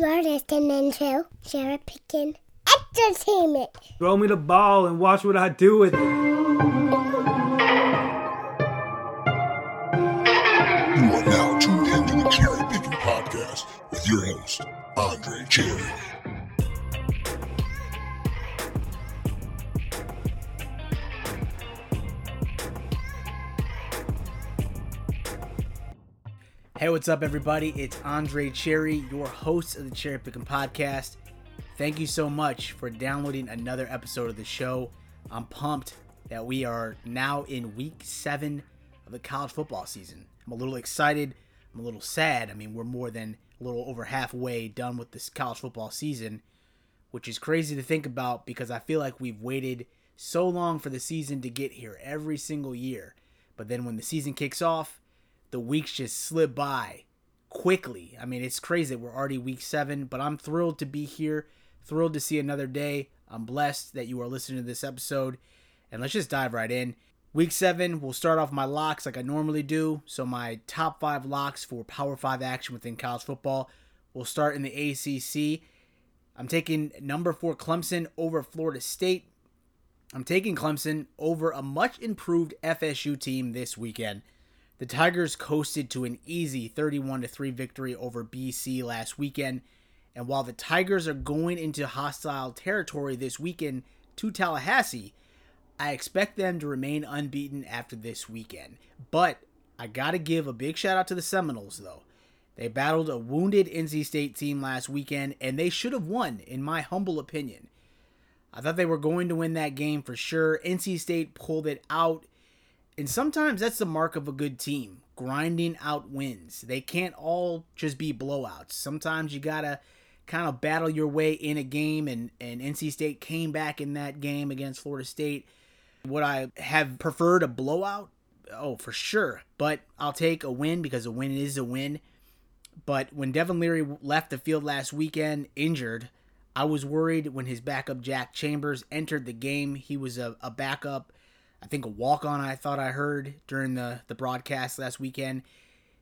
Florida's 10-2. Sarah Pickin. Entertainment. Throw me the ball and watch what I do with it. You are now tuned into the Cherry Picking Podcast with your host, Andre Cherry. Hey, what's up, everybody? It's Andre Cherry, your host of the Cherry Pickin' Podcast. Thank you so much for downloading another episode of the show. I'm pumped that we are now in week 7 of the college football season. I'm a little excited. I'm a little sad. I mean, we're more than a little over halfway done with this college football season, which is crazy to think about because I feel like we've waited so long for the season to get here every single year. But then when the season kicks off, the weeks just slip by quickly. I mean, it's crazy that we're already week 7, but I'm thrilled to be here, thrilled to see another day. I'm blessed that you are listening to this episode, and let's just dive right in. Week 7, we'll start off my locks like I normally do, so my top 5 locks for Power 5 action within college football. We'll start in the ACC. I'm taking number 4 Clemson over Florida State. I'm taking Clemson over a much-improved FSU team this weekend. The Tigers coasted to an easy 31-3 victory over BC last weekend, and while the Tigers are going into hostile territory this weekend to Tallahassee, I expect them to remain unbeaten after this weekend. But I gotta give a big shout out to the Seminoles, though. They battled a wounded NC State team last weekend, and they should have won, in my humble opinion. I thought they were going to win that game for sure. NC State pulled it out. And sometimes that's the mark of a good team, grinding out wins. They can't all just be blowouts. Sometimes you got to kind of battle your way in a game, and NC State came back in that game against Florida State. Would I have preferred a blowout? Oh, for sure. But I'll take a win because a win is a win. But when Devin Leary left the field last weekend injured, I was worried when his backup Jack Chambers entered the game. He was a backup, I think a walk-on, I thought I heard during the broadcast last weekend.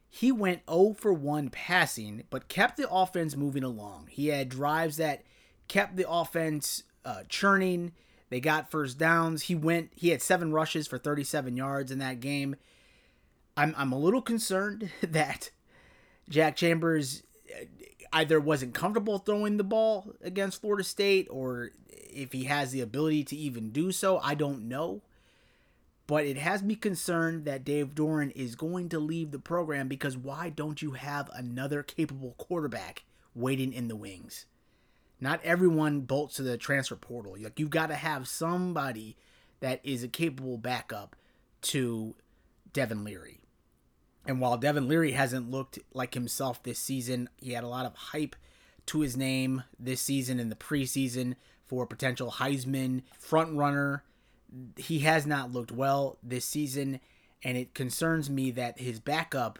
He went 0 for 1 passing, but kept the offense moving along. He had drives that kept the offense churning. They got first downs. He had 7 rushes for 37 yards in that game. I'm a little concerned that Jack Chambers either wasn't comfortable throwing the ball against Florida State, or if he has the ability to even do so. I don't know. But it has me concerned that Dave Doeren is going to leave the program, because why don't you have another capable quarterback waiting in the wings? Not everyone bolts to the transfer portal. Like, you've got to have somebody that is a capable backup to Devin Leary. And while Devin Leary hasn't looked like himself this season, he had a lot of hype to his name this season in the preseason for potential Heisman frontrunner. He has not looked well this season, and it concerns me that his backup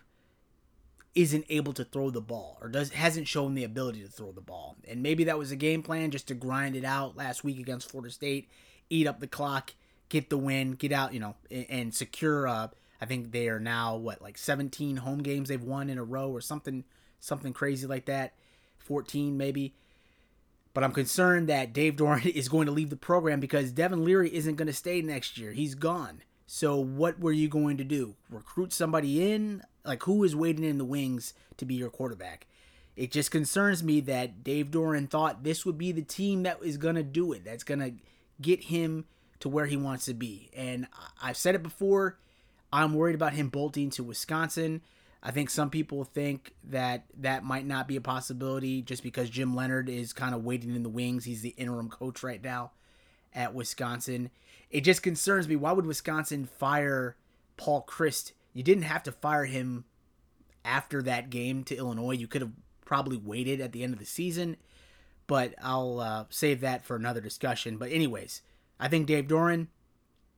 isn't able to throw the ball, or hasn't shown the ability to throw the ball. And maybe that was a game plan, just to grind it out last week against Florida State, eat up the clock, get the win, get out, and secure. I think they are now 17 home games they've won in a row, or something crazy like that, 14 maybe. But I'm concerned that Dave Doeren is going to leave the program, because Devin Leary isn't going to stay next year. He's gone. So what were you going to do? Recruit somebody in? Who is waiting in the wings to be your quarterback? It just concerns me that Dave Doeren thought this would be the team that is going to do it, that's going to get him to where he wants to be. And I've said it before, I'm worried about him bolting to Wisconsin. I think some people think that might not be a possibility, just because Jim Leonhard is kind of waiting in the wings. He's the interim coach right now at Wisconsin. It just concerns me. Why would Wisconsin fire Paul Chryst? You didn't have to fire him after that game to Illinois. You could have probably waited at the end of the season, but I'll save that for another discussion. But anyways, I think Dave Doeren,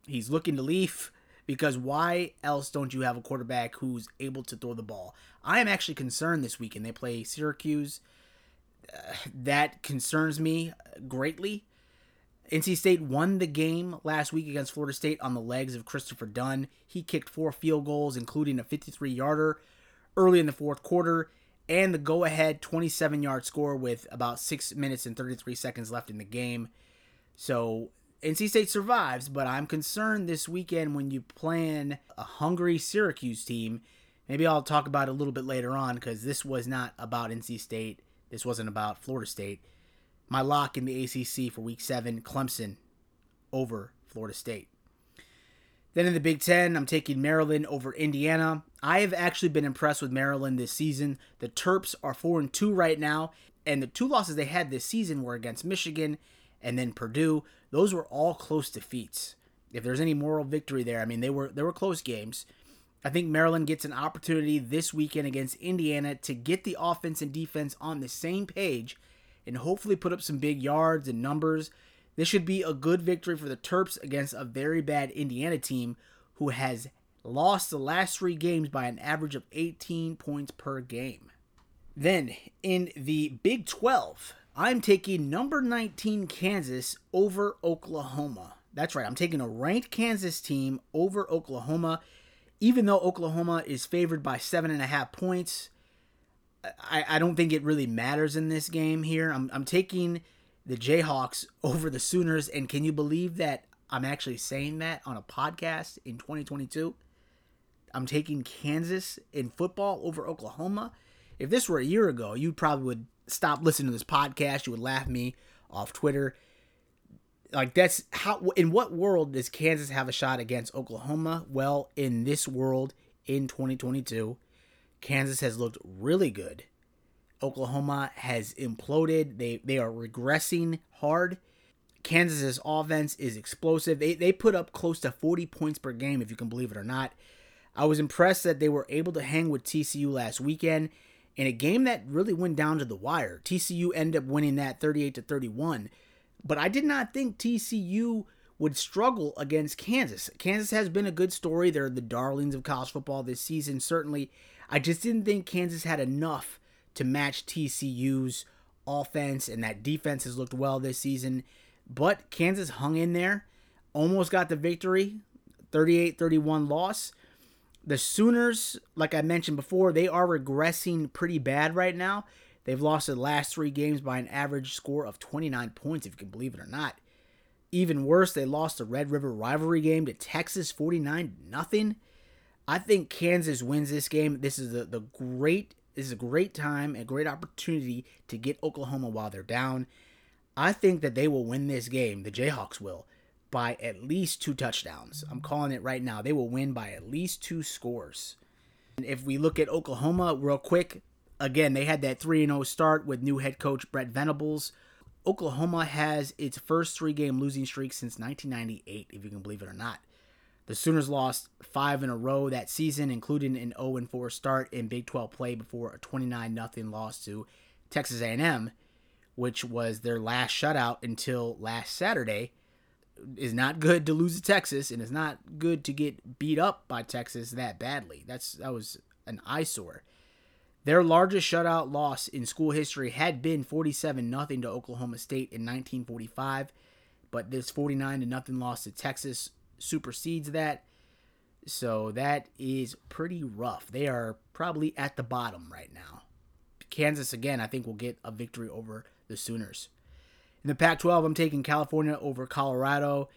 he's looking to leave. Because why else don't you have a quarterback who's able to throw the ball? I am actually concerned this weekend. They play Syracuse. That concerns me greatly. NC State won the game last week against Florida State on the legs of Christopher Dunn. He kicked 4 field goals, including a 53-yarder early in the fourth quarter. and the go-ahead 27-yard score with about 6 minutes and 33 seconds left in the game. So NC State survives, but I'm concerned this weekend when you plan a hungry Syracuse team. Maybe I'll talk about it a little bit later on, because this was not about NC State. This wasn't about Florida State. My lock in the ACC for Week 7, Clemson over Florida State. Then in the Big Ten, I'm taking Maryland over Indiana. I have actually been impressed with Maryland this season. The Terps are 4-2 right now, and the two losses they had this season were against Michigan and then Purdue. Those were all close defeats. If there's any moral victory there, I mean, they were close games. I think Maryland gets an opportunity this weekend against Indiana to get the offense and defense on the same page and hopefully put up some big yards and numbers. This should be a good victory for the Terps against a very bad Indiana team who has lost the last 3 games by an average of 18 points per game. Then, in the Big 12, I'm taking number 19 Kansas over Oklahoma. That's right, I'm taking a ranked Kansas team over Oklahoma. Even though Oklahoma is favored by 7.5 points, I don't think it really matters in this game here. I'm taking the Jayhawks over the Sooners, and can you believe that I'm actually saying that on a podcast in 2022? I'm taking Kansas in football over Oklahoma. If this were a year ago, you probably would stop listening to this podcast. You would laugh me off Twitter. Like, that's how. In what world does Kansas have a shot against Oklahoma? Well, in this world, in 2022, Kansas has looked really good. Oklahoma has imploded. They are regressing hard. Kansas's offense is explosive. They put up close to 40 points per game, if you can believe it or not. I was impressed that they were able to hang with TCU last weekend in a game that really went down to the wire. TCU ended up winning that 38-31, but I did not think TCU would struggle against Kansas. Kansas has been a good story. They're the darlings of college football this season, certainly. I just didn't think Kansas had enough to match TCU's offense, and that defense has looked well this season. But Kansas hung in there, almost got the victory, 38-31 loss. The Sooners, like I mentioned before, they are regressing pretty bad right now. They've lost the last 3 games by an average score of 29 points, if you can believe it or not. Even worse, they lost the Red River rivalry game to Texas 49-0. I think Kansas wins this game. This is a great time, a great opportunity to get Oklahoma while they're down. I think that they will win this game, the Jayhawks will, by at least 2 touchdowns. I'm calling it right now. They will win by at least 2 scores. And if we look at Oklahoma real quick, again, they had that 3-0 start with new head coach Brent Venables. Oklahoma has its first 3-game losing streak since 1998, if you can believe it or not. The Sooners lost 5 in a row that season, including an 0-4 start in Big 12 play before a 29-0 loss to Texas A&M, which was their last shutout until last Saturday. It's not good to lose to Texas, and it's not good to get beat up by Texas that badly. That was an eyesore. Their largest shutout loss in school history had been 47-0 to Oklahoma State in 1945, but this 49-0 loss to Texas supersedes that, so that is pretty rough. They are probably at the bottom right now. Kansas, again, I think will get a victory over the Sooners. In the Pac-12, I'm taking California over Colorado.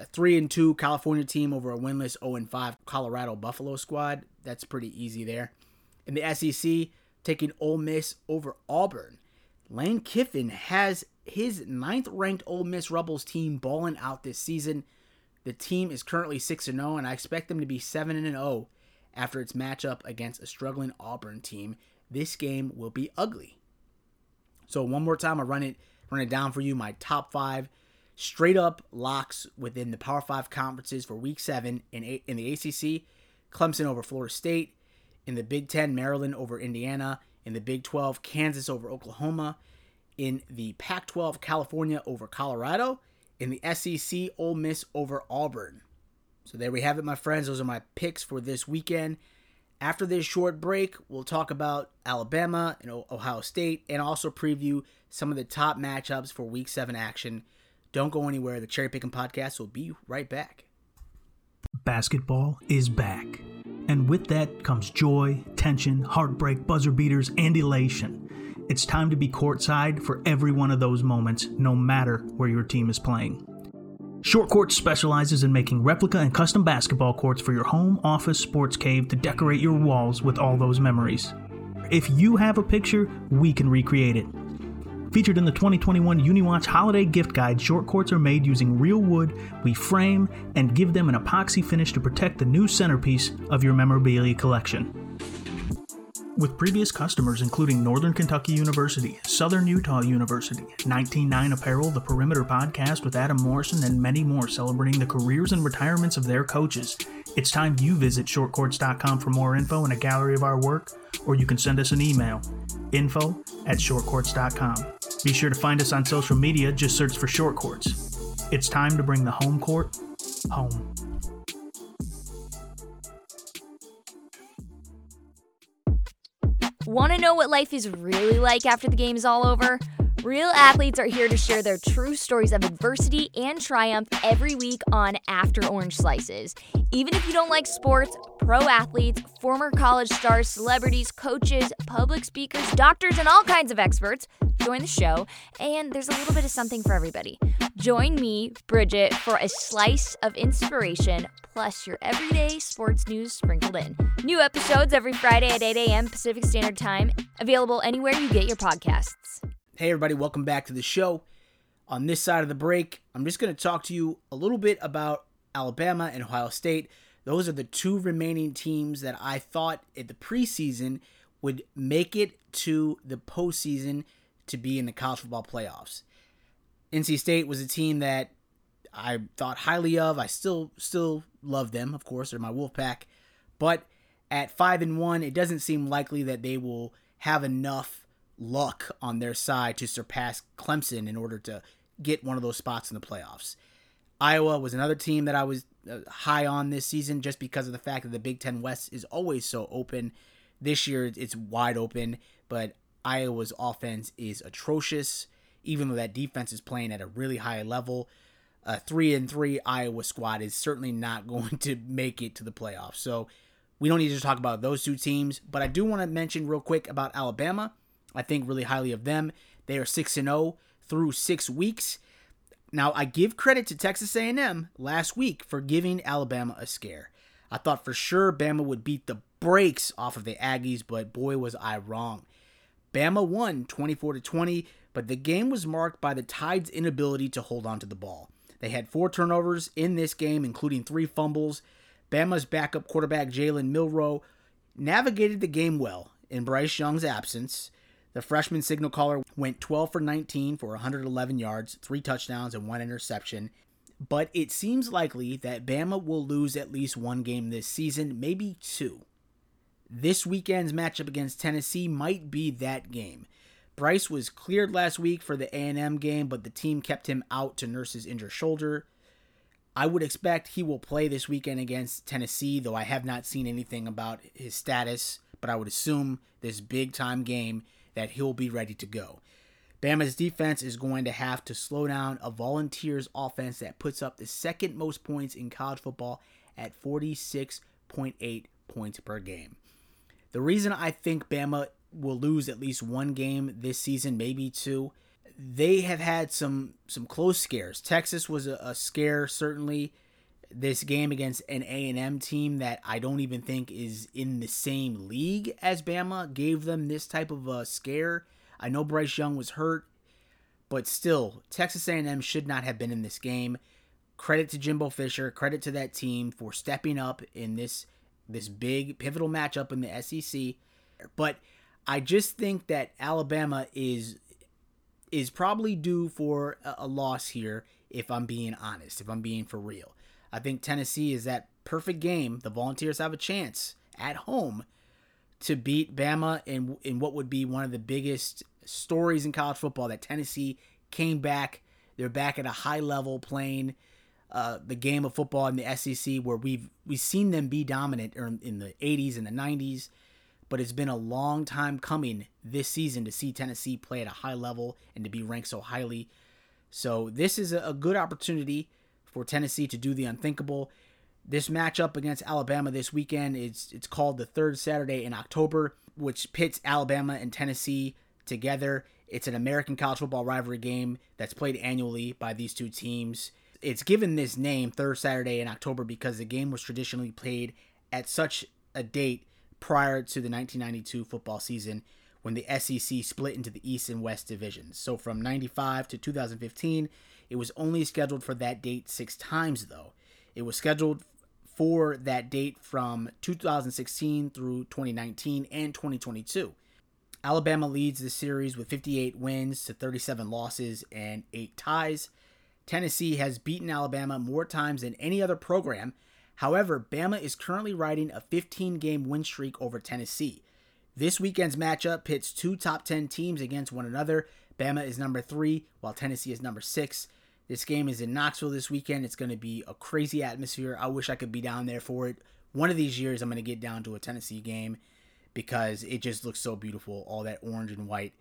A 3-2 California team over a winless 0-5 Colorado Buffalo squad. That's pretty easy there. In the SEC, taking Ole Miss over Auburn. Lane Kiffin has his 9th-ranked Ole Miss Rebels team balling out this season. The team is currently 6-0, and I expect them to be 7-0 after its matchup against a struggling Auburn team. This game will be ugly. So one more time, I'll run it down for you. My top 5 straight-up locks within the Power 5 conferences for Week 7 in the ACC. Clemson over Florida State. In the Big Ten, Maryland over Indiana. In the Big 12, Kansas over Oklahoma. In the Pac-12, California over Colorado. In the SEC, Ole Miss over Auburn. So there we have it, my friends. Those are my picks for this weekend. After this short break, we'll talk about Alabama and Ohio State and also preview some of the top matchups for Week 7 action. Don't go anywhere. The Cherry Picking Podcast will be right back. Basketball is back. And with that comes joy, tension, heartbreak, buzzer beaters, and elation. It's time to be courtside for every one of those moments, no matter where your team is playing. Short Courts specializes in making replica and custom basketball courts for your home, office, sports cave to decorate your walls with all those memories. If you have a picture, we can recreate it. Featured in the 2021 UniWatch Holiday Gift Guide, Short Courts are made using real wood. We frame and give them an epoxy finish to protect the new centerpiece of your memorabilia collection. With previous customers including Northern Kentucky University, Southern Utah University, 19-9 Apparel, The Perimeter Podcast with Adam Morrison, and many more celebrating the careers and retirements of their coaches, it's time you visit shortcourts.com for more info and a gallery of our work, or you can send us an email, info@shortcourts.com. Be sure to find us on social media, just search for Short Courts. It's time to bring the home court home. Want to know what life is really like after the game is all over? Real athletes are here to share their true stories of adversity and triumph every week on After Orange Slices. Even if you don't like sports, pro athletes, former college stars, celebrities, coaches, public speakers, doctors, and all kinds of experts join the show, and there's a little bit of something for everybody. Join me, Bridget, for a slice of inspiration, plus your everyday sports news sprinkled in. New episodes every Friday at 8 a.m. Pacific Standard Time, available anywhere you get your podcasts. Hey everybody, welcome back to the show. On this side of the break, I'm just going to talk to you a little bit about Alabama and Ohio State. Those are the two remaining teams that I thought at the preseason would make it to the postseason to be in the college football playoffs. NC State was a team that I thought highly of. I still love them, of course. They're my Wolfpack. But at 5-1, it doesn't seem likely that they will have enough luck on their side to surpass Clemson in order to get one of those spots in the playoffs. Iowa was another team that I was high on this season just because of the fact that the Big Ten West is always so open. This year, it's wide open, but Iowa's offense is atrocious, even though that defense is playing at a really high level. A 3-3 Iowa squad is certainly not going to make it to the playoffs. So we don't need to talk about those two teams, but I do want to mention real quick about Alabama. I think really highly of them. They are 6-0 through 6 weeks. Now, I give credit to Texas A&M last week for giving Alabama a scare. I thought for sure Bama would beat the brakes off of the Aggies, but boy, was I wrong. Bama won 24-20, but the game was marked by the Tide's inability to hold on to the ball. They had 4 turnovers in this game, including 3 fumbles. Bama's backup quarterback, Jalen Milroe, navigated the game well in Bryce Young's absence. The freshman signal caller went 12 for 19 for 111 yards, 3 touchdowns, and 1 interception. But it seems likely that Bama will lose at least one game this season, maybe 2. This weekend's matchup against Tennessee might be that game. Bryce was cleared last week for the A&M game, but the team kept him out to nurse his injured shoulder. I would expect he will play this weekend against Tennessee, though I have not seen anything about his status, but I would assume this big-time game that he'll be ready to go. Bama's defense is going to have to slow down a Volunteers offense that puts up the second most points in college football at 46.8 points per game. The reason I think Bama will lose at least one game this season, maybe 2, they have had some close scares. Texas was a scare, certainly. This game against an A&M team that I don't even think is in the same league as Bama gave them this type of a scare. I know Bryce Young was hurt, but still, Texas A&M should not have been in this game. Credit to Jimbo Fisher, credit to that team for stepping up in this big pivotal matchup in the SEC. But I just think that Alabama is probably due for a loss here, if I'm being honest, if I'm being for real. I think Tennessee is that perfect game. The Volunteers have a chance at home to beat Bama in what would be one of the biggest stories in college football, that Tennessee came back. They're back at a high level playing the game of football in the SEC, where we've seen them be dominant in the 80s and the 90s, but it's been a long time coming this season to see Tennessee play at a high level and to be ranked so highly. So this is a good opportunity for Tennessee to do the unthinkable. This matchup against Alabama this weekend, it's called the third Saturday in October, which pits Alabama and Tennessee together. It's an American college football rivalry game that's played annually by these two teams. It's given this name, third Saturday in October, because the game was traditionally played at such a date prior to the 1992 football season when the SEC split into the East and West divisions. So from 1995 to 2015, it was only scheduled for that date 6 times, though. It was scheduled for that date from 2016 through 2019 and 2022. Alabama leads the series with 58 wins to 37 losses and 8 ties. Tennessee has beaten Alabama more times than any other program. However, Bama is currently riding a 15-game win streak over Tennessee. This weekend's matchup pits two top 10 teams against one another. Bama is number 3, while Tennessee is number 6. This game is in Knoxville this weekend. It's going to be a crazy atmosphere. I wish I could be down there for it. One of these years, I'm going to get down to a Tennessee game because it just looks so beautiful, all that orange and white.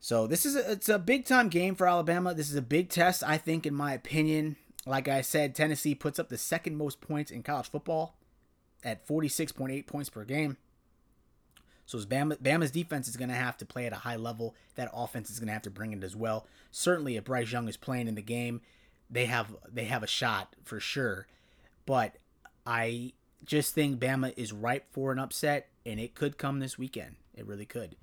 So it's a big-time game for Alabama. This is a big test, I think, in my opinion. Like I said, Tennessee puts up the second most points in college football at 46.8 points per game. So Bama's defense is going to have to play at a high level. That offense is going to have to bring it as well. Certainly, if Bryce Young is playing in the game, they have a shot for sure. But I just think Bama is ripe for an upset, and it could come this weekend. It really could.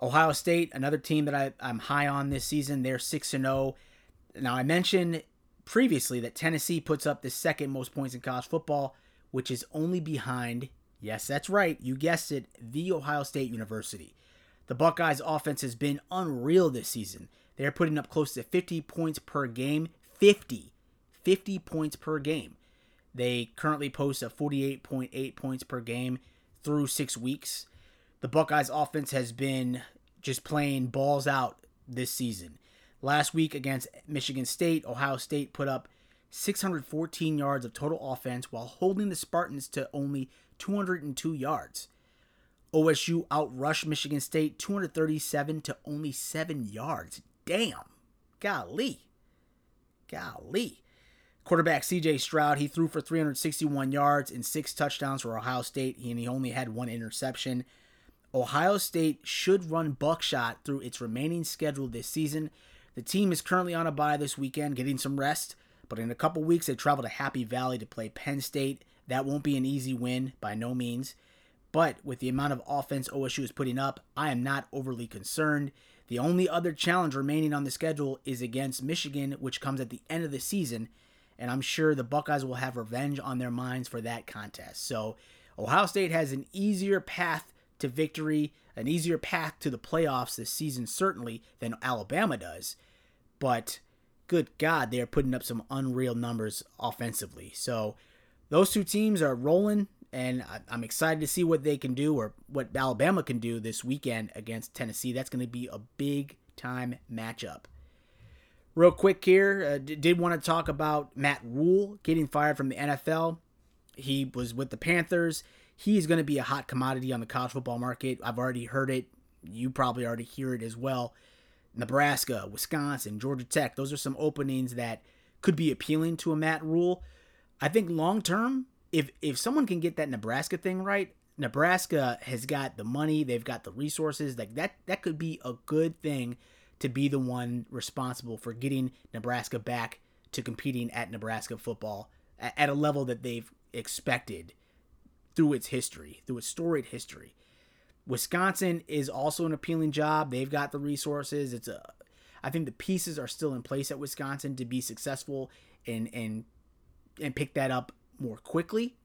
Ohio State, another team that I'm high on this season. They're 6-0. Now, I mentioned previously that Tennessee puts up the second most points in college football, which is only behind, yes, that's right, you guessed it, the Ohio State University. The Buckeyes' offense has been unreal this season. They're putting up close to 50 points per game. 50 points per game. They currently post at 48.8 points per game through 6 weeks. The Buckeyes' offense has been just playing balls out this season. Last week against Michigan State, Ohio State put up 614 yards of total offense while holding the Spartans to only 202 yards. OSU outrushed Michigan State 237 to only 7 yards. Damn. Golly. Quarterback CJ Stroud, he threw for 361 yards and 6 touchdowns for Ohio State, and he only had 1 interception. Ohio State should run buckshot through its remaining schedule this season. The team is currently on a bye this weekend, getting some rest, but in a couple weeks they travel to Happy Valley to play Penn State. That won't be an easy win by no means, but with the amount of offense OSU is putting up, I am not overly concerned. The only other challenge remaining on the schedule is against Michigan, which comes at the end of the season, and I'm sure the Buckeyes will have revenge on their minds for that contest. So Ohio State has an easier path to victory, an easier path to the playoffs this season, certainly, than Alabama does. But good God, they are putting up some unreal numbers offensively. So those two teams are rolling, and I'm excited to see what they can do or what Alabama can do this weekend against Tennessee. That's going to be a big-time matchup. Real quick here, did want to talk about Matt Rhule getting fired from the NFL. He was with the Panthers. He is going to be a hot commodity on the college football market. I've already heard it. You probably already hear it as well. Nebraska, Wisconsin, Georgia Tech, those are some openings that could be appealing to a Matt Rhule. I think long-term, if someone can get that Nebraska thing right, Nebraska has got the money, they've got the resources. Like that could be a good thing to be the one responsible for getting Nebraska back to competing at Nebraska football at a level that they've expected through its history, through its storied history. Wisconsin is also an appealing job. They've got the resources. I think the pieces are still in place at Wisconsin to be successful and pick that up more quickly.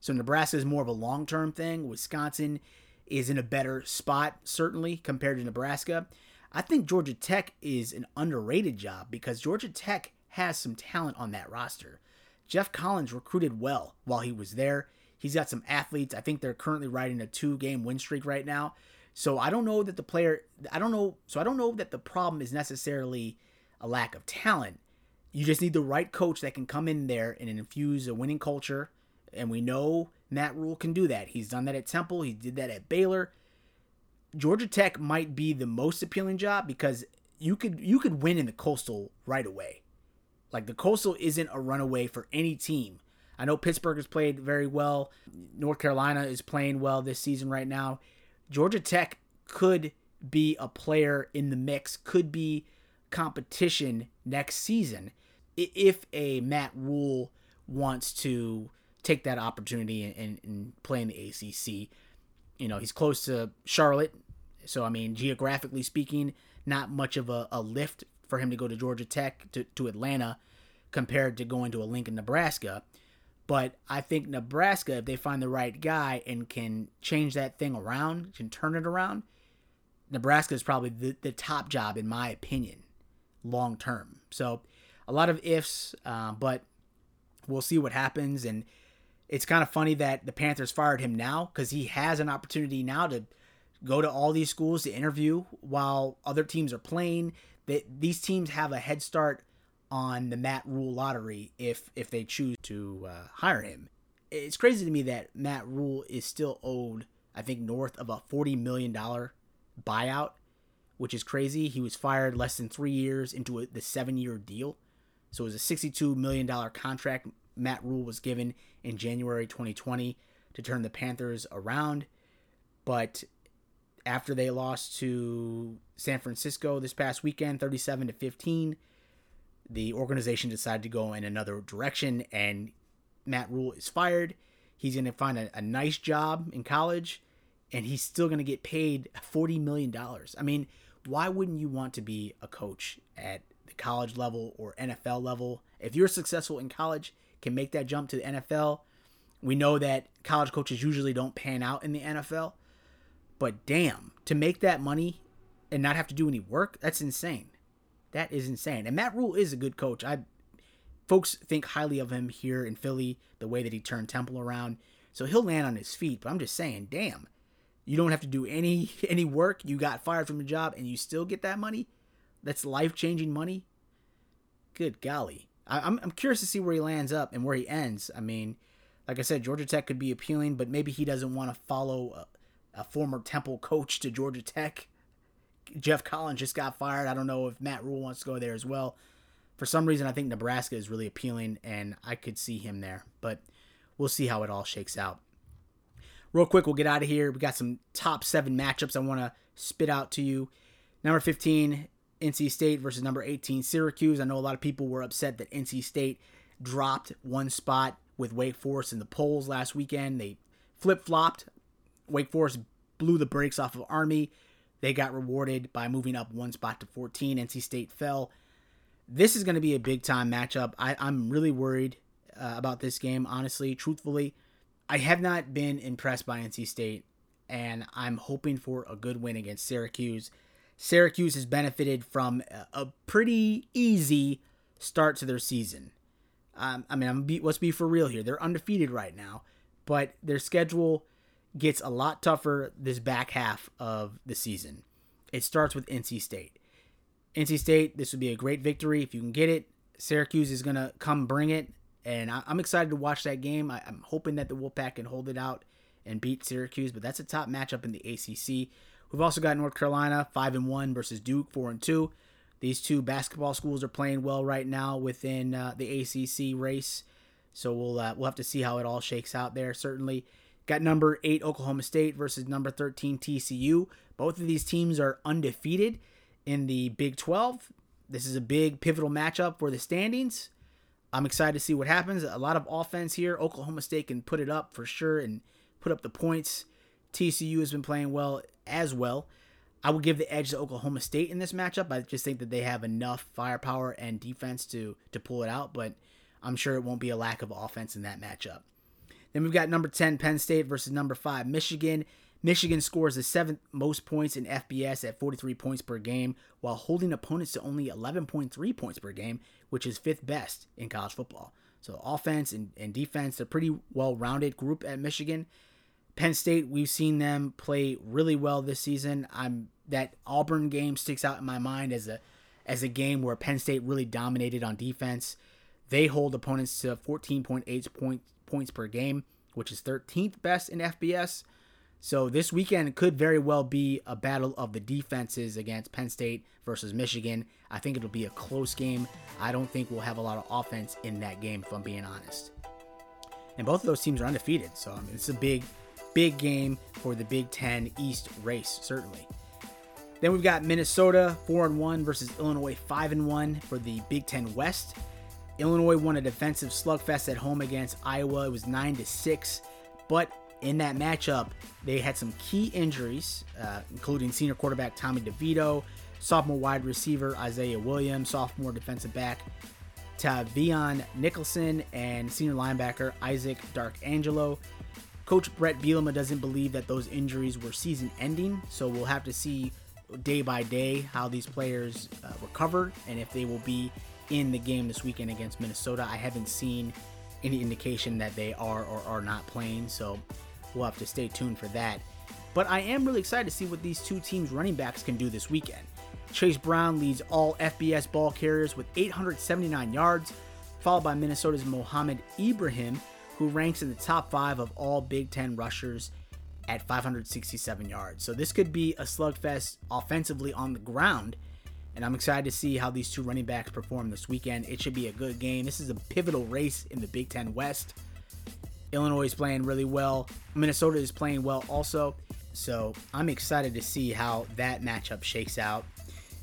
So Nebraska is more of a long-term thing. Wisconsin is in a better spot, certainly, compared to Nebraska. I think Georgia Tech is an underrated job because Georgia Tech has some talent on that roster. Jeff Collins recruited well while he was there. He's got some athletes. I think they're currently riding a 2-game win streak right now. So I don't know that the problem is necessarily a lack of talent. You just need the right coach that can come in there and infuse a winning culture. And we know Matt Rhule can do that. He's done that at Temple. He did that at Baylor. Georgia Tech might be the most appealing job because you could win in the Coastal right away. Like the Coastal isn't a runaway for any team. I know Pittsburgh has played very well. North Carolina is playing well this season right now. Georgia Tech could be a player in the mix, could be competition next season if a Matt Rule wants to take that opportunity and play in the ACC. You know, he's close to Charlotte, so, I mean, geographically speaking, not much of a lift for him to go to Georgia Tech to Atlanta compared to going to a Lincoln, Nebraska. But I think Nebraska, if they find the right guy and can change that thing around, can turn it around, Nebraska is probably the top job, in my opinion, long term. So a lot of ifs, but we'll see what happens. And it's kind of funny that the Panthers fired him now because he has an opportunity now to go to all these schools to interview while other teams are playing. These teams have a head start on the Matt Rule lottery if they choose to hire him. It's crazy to me that Matt Rule is still owed, I think, north of a $40 million buyout, which is crazy. He was fired less than 3 years into the 7-year deal. So it was a $62 million contract Matt Rule was given in January 2020 to turn the Panthers around. But after they lost to San Francisco this past weekend, 37-15, the organization decided to go in another direction, and Matt Rule is fired. He's going to find a nice job in college, and he's still going to get paid $40 million. I mean, why wouldn't you want to be a coach at the college level or NFL level? If you're successful in college, can make that jump to the NFL. We know that college coaches usually don't pan out in the NFL, but damn, to make that money and not have to do any work, that's insane. That is insane. And Matt Rule is a good coach. Folks think highly of him here in Philly, the way that he turned Temple around. So he'll land on his feet, but I'm just saying, damn, you don't have to do any work. You got fired from your job and you still get that money? That's life-changing money? Good golly. I'm curious to see where he lands up and where he ends. I mean, like I said, Georgia Tech could be appealing, but maybe he doesn't want to follow a former Temple coach to Georgia Tech. Jeff Collins just got fired. I don't know if Matt Rule wants to go there as well. For some reason, I think Nebraska is really appealing, and I could see him there. But we'll see how it all shakes out. Real quick, we'll get out of here. We got some top 7 matchups I want to spit out to you. Number 15, NC State versus number 18, Syracuse. I know a lot of people were upset that NC State dropped one spot with Wake Forest in the polls last weekend. They flip-flopped. Wake Forest blew the brakes off of Army. They got rewarded by moving up one spot to 14. NC State fell. This is going to be a big-time matchup. I'm really worried about this game, honestly, truthfully. I have not been impressed by NC State, and I'm hoping for a good win against Syracuse. Syracuse has benefited from a pretty easy start to their season. Let's be for real here. They're undefeated right now, but their schedule gets a lot tougher this back half of the season. It starts with NC State. NC State, this would be a great victory if you can get it. Syracuse is going to come bring it, and I'm excited to watch that game. I'm hoping that the Wolfpack can hold it out and beat Syracuse, but that's a top matchup in the ACC. We've also got North Carolina 5-1 versus Duke 4-2. These two basketball schools are playing well right now within the ACC race, so we'll have to see how it all shakes out there. Certainly, got number 8 Oklahoma State versus number 13 TCU. Both of these teams are undefeated in the Big 12. This is a big pivotal matchup for the standings. I'm excited to see what happens. A lot of offense here. Oklahoma State can put it up for sure and put up the points. TCU has been playing well as well. I would give the edge to Oklahoma State in this matchup. I just think that they have enough firepower and defense to pull it out, but I'm sure it won't be a lack of offense in that matchup. Then we've got number 10 Penn State versus number 5 Michigan. Michigan scores the 7th most points in FBS at 43 points per game while holding opponents to only 11.3 points per game, which is 5th best in college football. So offense and defense, they're pretty well-rounded group at Michigan. Penn State, we've seen them play really well this season. That Auburn game sticks out in my mind as a game where Penn State really dominated on defense. They hold opponents to 14.8 points per game, which is 13th best in FBS. So this weekend could very well be a battle of the defenses against Penn State versus Michigan. I think it'll be a close game. I don't think we'll have a lot of offense in that game, if I'm being honest. And both of those teams are undefeated. So it's a big, big game for the Big Ten East race, certainly. Then we've got Minnesota 4-1 versus Illinois 5-1 for the Big Ten West. Illinois won a defensive slugfest at home against Iowa. It was 9-6, but in that matchup, they had some key injuries, including senior quarterback Tommy DeVito, sophomore wide receiver Isaiah Williams, sophomore defensive back Tavion Nicholson, and senior linebacker Isaac Darkangelo. Coach Brett Bielema doesn't believe that those injuries were season-ending, so we'll have to see day by day how these players recover and if they will be in the game this weekend against Minnesota. I haven't seen any indication that they are or are not playing, so we'll have to stay tuned for that. But I am really excited to see what these two teams' running backs can do this weekend. Chase Brown leads all FBS ball carriers with 879 yards, followed by Minnesota's Mohamed Ibrahim, who ranks in the top 5 of all Big Ten rushers at 567 yards. So this could be a slugfest offensively on the ground, and I'm excited to see how these two running backs perform this weekend. It should be a good game. This is a pivotal race in the Big Ten West. Illinois is playing really well. Minnesota is playing well also. So I'm excited to see how that matchup shakes out.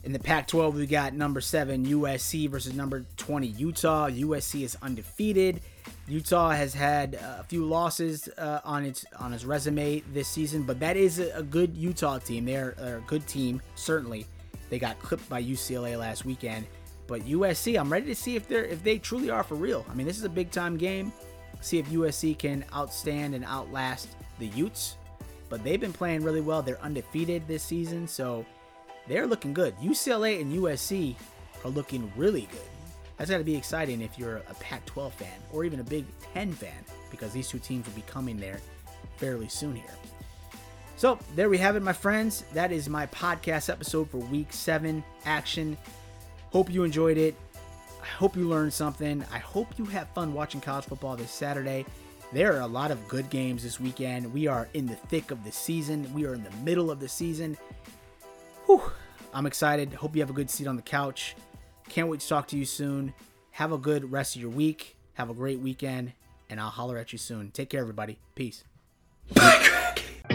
In the Pac-12, we got number 7 USC versus number 20 Utah. USC is undefeated. Utah has had a few losses on its resume this season, but that is a good Utah team. They're a good team, certainly. They got clipped by UCLA last weekend, but USC, I'm ready to see if they truly are for real. I mean, this is a big time game. See if USC can outstand and outlast the Utes, but they've been playing really well. They're undefeated this season, so they're looking good. UCLA and USC are looking really good. That's got to be exciting if you're a Pac-12 fan or even a Big Ten fan, because these two teams will be coming there fairly soon here. So there we have it, my friends. That is my podcast episode for Week 7 action. Hope you enjoyed it. I hope you learned something. I hope you have fun watching college football this Saturday. There are a lot of good games this weekend. We are in the thick of the season. We are in the middle of the season. Whew, I'm excited. Hope you have a good seat on the couch. Can't wait to talk to you soon. Have a good rest of your week. Have a great weekend, and I'll holler at you soon. Take care, everybody. Peace.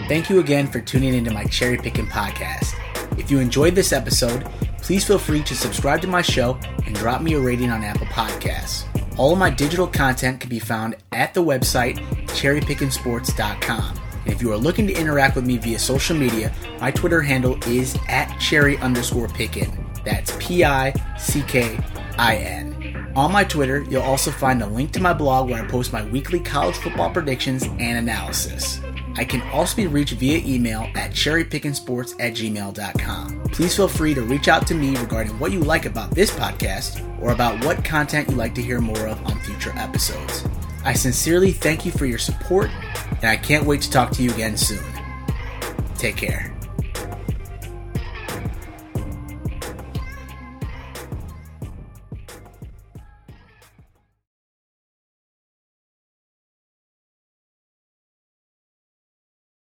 Thank you again for tuning into my Cherry Picking Podcast. If you enjoyed this episode, please feel free to subscribe to my show and drop me a rating on Apple Podcasts. All of my digital content can be found at the website cherrypickinsports.com. And if you are looking to interact with me via social media, my Twitter handle is @cherry_pickin. That's PICKIN. On my Twitter, you'll also find a link to my blog where I post my weekly college football predictions and analysis. I can also be reached via email at cherrypickinsports@gmail.com. Please feel free to reach out to me regarding what you like about this podcast or about what content you'd like to hear more of on future episodes. I sincerely thank you for your support, and I can't wait to talk to you again soon. Take care.